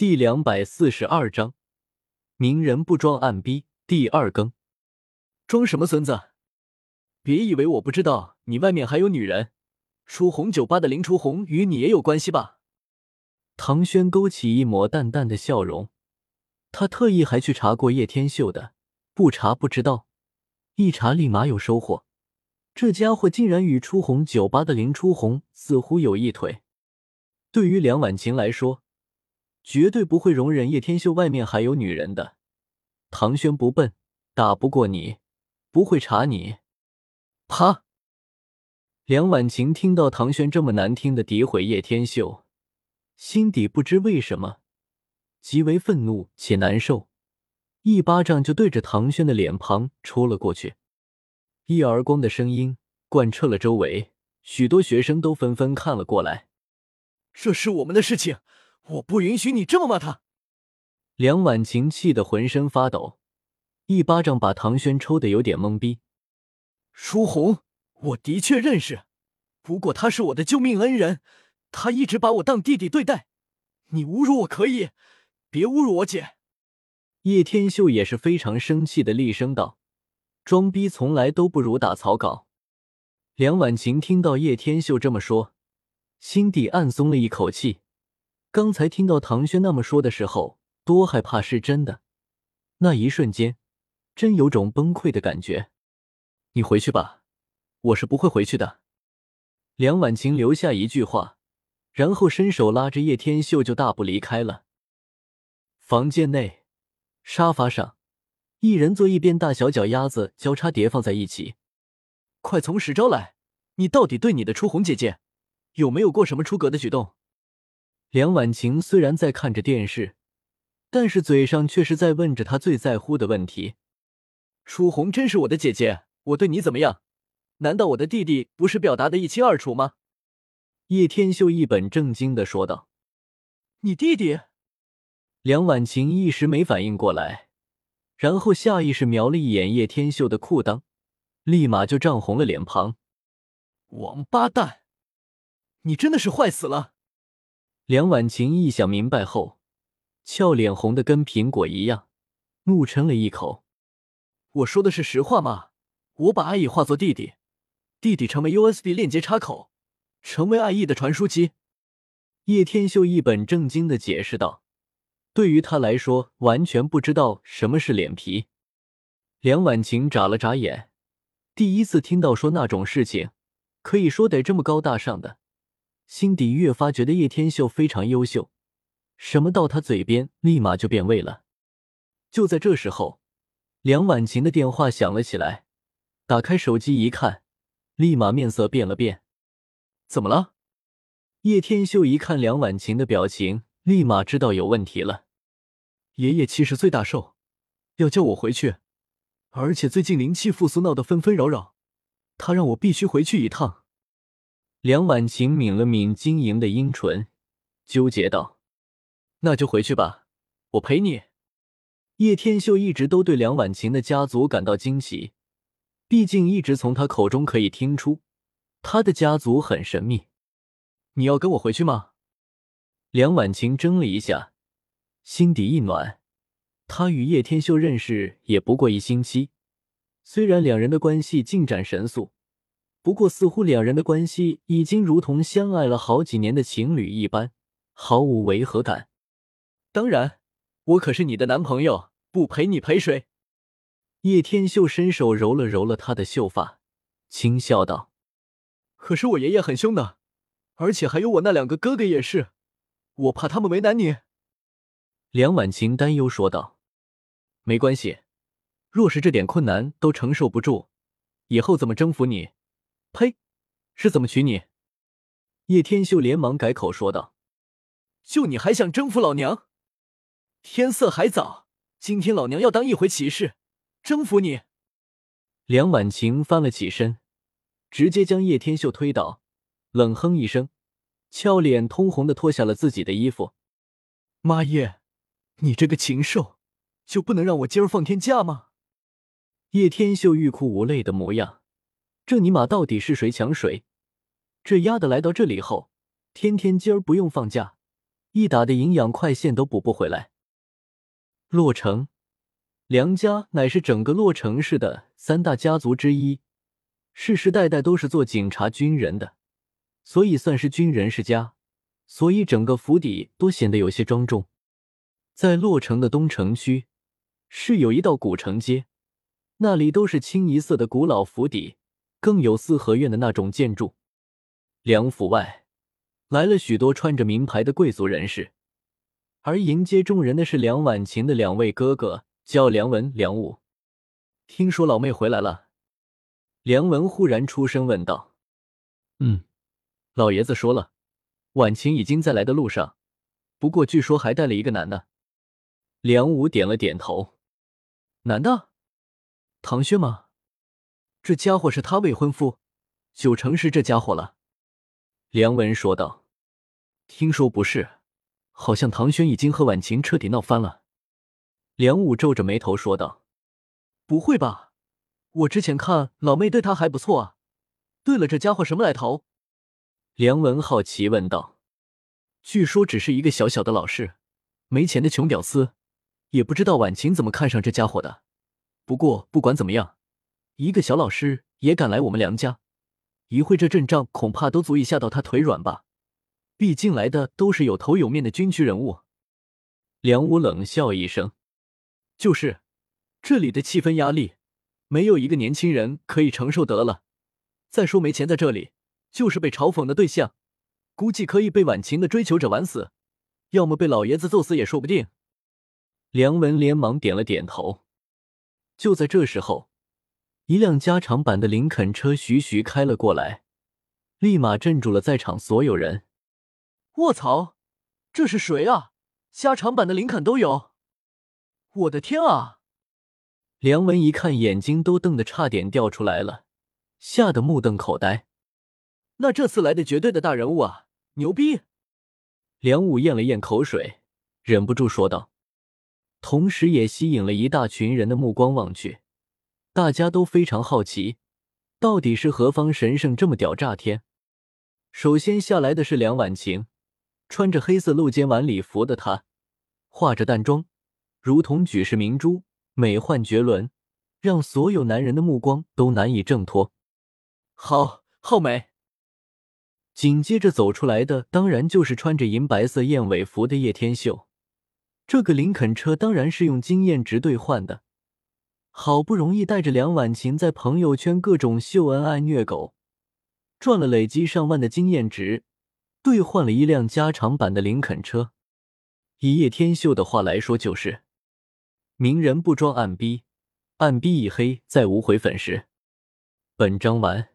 第242章明人不装暗逼第二更。装什么孙子，别以为我不知道你外面还有女人。初红酒吧的林初红与你也有关系吧？唐轩勾起一抹淡淡的笑容，他特意还去查过叶天秀的，不查不知道，一查立马有收获。这家伙竟然与初红酒吧的林初红似乎有一腿。对于梁婉晴来说，绝对不会容忍叶天秀外面还有女人的。唐轩不笨，打不过你，不会查你。啪！梁婉晴听到唐轩这么难听的诋毁叶天秀，心底不知为什么极为愤怒且难受，一巴掌就对着唐轩的脸庞抽了过去。一耳光的声音贯彻了周围，许多学生都纷纷看了过来。这是我们的事情，我不允许你这么骂他！梁婉晴气得浑身发抖，一巴掌把唐轩抽得有点懵逼。舒红，我的确认识，不过他是我的救命恩人，他一直把我当弟弟对待。你侮辱我可以，别侮辱我姐。叶天秀也是非常生气的厉声道：“装逼从来都不如打草稿。”梁婉晴听到叶天秀这么说，心底暗松了一口气。刚才听到唐轩那么说的时候，多害怕是真的。那一瞬间，真有种崩溃的感觉。你回去吧，我是不会回去的。梁婉晴留下一句话，然后伸手拉着叶天秀就大步离开了。房间内，沙发上，一人坐一边，大小脚丫子交叉叠放在一起。快从实招来，你到底对你的初红姐姐有没有过什么出格的举动？梁婉晴虽然在看着电视，但是嘴上却是在问着她最在乎的问题。楚红真是我的姐姐，我对你怎么样？难道我的弟弟不是表达得一清二楚吗？叶天秀一本正经地说道。你弟弟？梁婉晴一时没反应过来，然后下意识瞄了一眼叶天秀的裤裆，立马就涨红了脸庞。王八蛋，你真的是坏死了！梁婉晴一想明白后，俏脸红得跟苹果一样，怒嗔了一口。我说的是实话吗？我把阿义化作弟弟，弟弟成为 USB 链接插口，成为阿义的传输机。叶天秀一本正经地解释道，对于他来说完全不知道什么是脸皮。梁婉晴眨了眨眼，第一次听到说那种事情，可以说得这么高大上的。心底越发觉得叶天秀非常优秀，什么到他嘴边立马就变味了。就在这时候，梁婉晴的电话响了起来，打开手机一看，立马面色变了变。怎么了？叶天秀一看梁婉晴的表情，立马知道有问题了。爷爷70岁大寿，要叫我回去，而且最近灵气复苏闹得纷纷扰扰，他让我必须回去一趟。梁婉晴抿了抿晶莹的樱唇，纠结道：“那就回去吧，我陪你。”叶天秀一直都对梁婉晴的家族感到惊奇，毕竟一直从他口中可以听出，他的家族很神秘。你要跟我回去吗？梁婉晴怔了一下，心底一暖。他与叶天秀认识也不过一星期，虽然两人的关系进展神速，不过似乎两人的关系已经如同相爱了好几年的情侣一般，毫无违和感。当然，我可是你的男朋友，不陪你陪谁？叶天秀伸手揉了揉了他的秀发，轻笑道。可是我爷爷很凶的，而且还有我那两个哥哥也是，我怕他们为难你。梁婉晴担忧说道。没关系，若是这点困难都承受不住，以后怎么征服你？呸，是怎么娶你？叶天秀连忙改口说道。就你还想征服老娘？天色还早，今天老娘要当一回骑士，征服你。梁婉晴翻了起身，直接将叶天秀推倒，冷哼一声，俏脸通红地脱下了自己的衣服。妈耶，你这个禽兽，就不能让我今儿放天假吗？叶天秀欲哭无泪的模样，这尼玛到底是谁抢谁？这丫的来到这里后，天天今儿不用放假，一打的营养快线都补不回来。洛城梁家乃是整个洛城市的三大家族之一，世世代代都是做警察军人的，所以算是军人世家，所以整个府邸都显得有些庄重。在洛城的东城区是有一道古城街，那里都是清一色的古老府邸，更有四合院的那种建筑。梁府外来了许多穿着名牌的贵族人士，而迎接众人的是梁婉晴的两位哥哥，叫梁文、梁武。听说老妹回来了？梁文忽然出声问道。老爷子说了，婉晴已经在来的路上，不过据说还带了一个男的。梁武点了点头。男的？唐轩吗？这家伙是他未婚夫，九成是这家伙了。梁文说道。听说不是，好像唐轩已经和婉晴彻底闹翻了。梁武皱着眉头说道：“不会吧？我之前看老妹对他还不错啊。对了，这家伙什么来头？”梁文好奇问道：“据说只是一个小小的老师，没钱的穷屌丝，也不知道婉晴怎么看上这家伙的。不过不管怎么样，一个小老师也敢来我们梁家，一会这阵仗恐怕都足以吓到他腿软吧。毕竟来的都是有头有面的军区人物。”梁武冷笑一声。就是，这里的气氛压力，没有一个年轻人可以承受得了。再说没钱在这里，就是被嘲讽的对象，估计可以被婉晴的追求者玩死，要么被老爷子揍死也说不定。梁文连忙点了点头。就在这时候，一辆加长版的林肯车徐徐开了过来，立马镇住了在场所有人。卧槽，这是谁啊？加长版的林肯都有？我的天啊！梁文一看，眼睛都瞪得差点掉出来了，吓得目瞪口呆。那这次来的绝对的大人物啊，牛逼！梁武咽了咽口水，忍不住说道，同时也吸引了一大群人的目光望去。大家都非常好奇，到底是何方神圣这么屌炸天？首先下来的是梁婉晴，穿着黑色露肩晚礼服的她，化着淡妆，如同举世明珠，美幻绝伦，让所有男人的目光都难以挣脱。好美！紧接着走出来的当然就是穿着银白色燕尾服的叶天秀。这个林肯车当然是用经验值兑换的，好不容易带着梁婉晴在朋友圈各种秀恩爱虐狗，赚了累积上万的经验值，兑换了一辆加长版的林肯车。以叶天秀的话来说，就是明人不装暗逼，暗逼已黑，再无回粉时。本章完。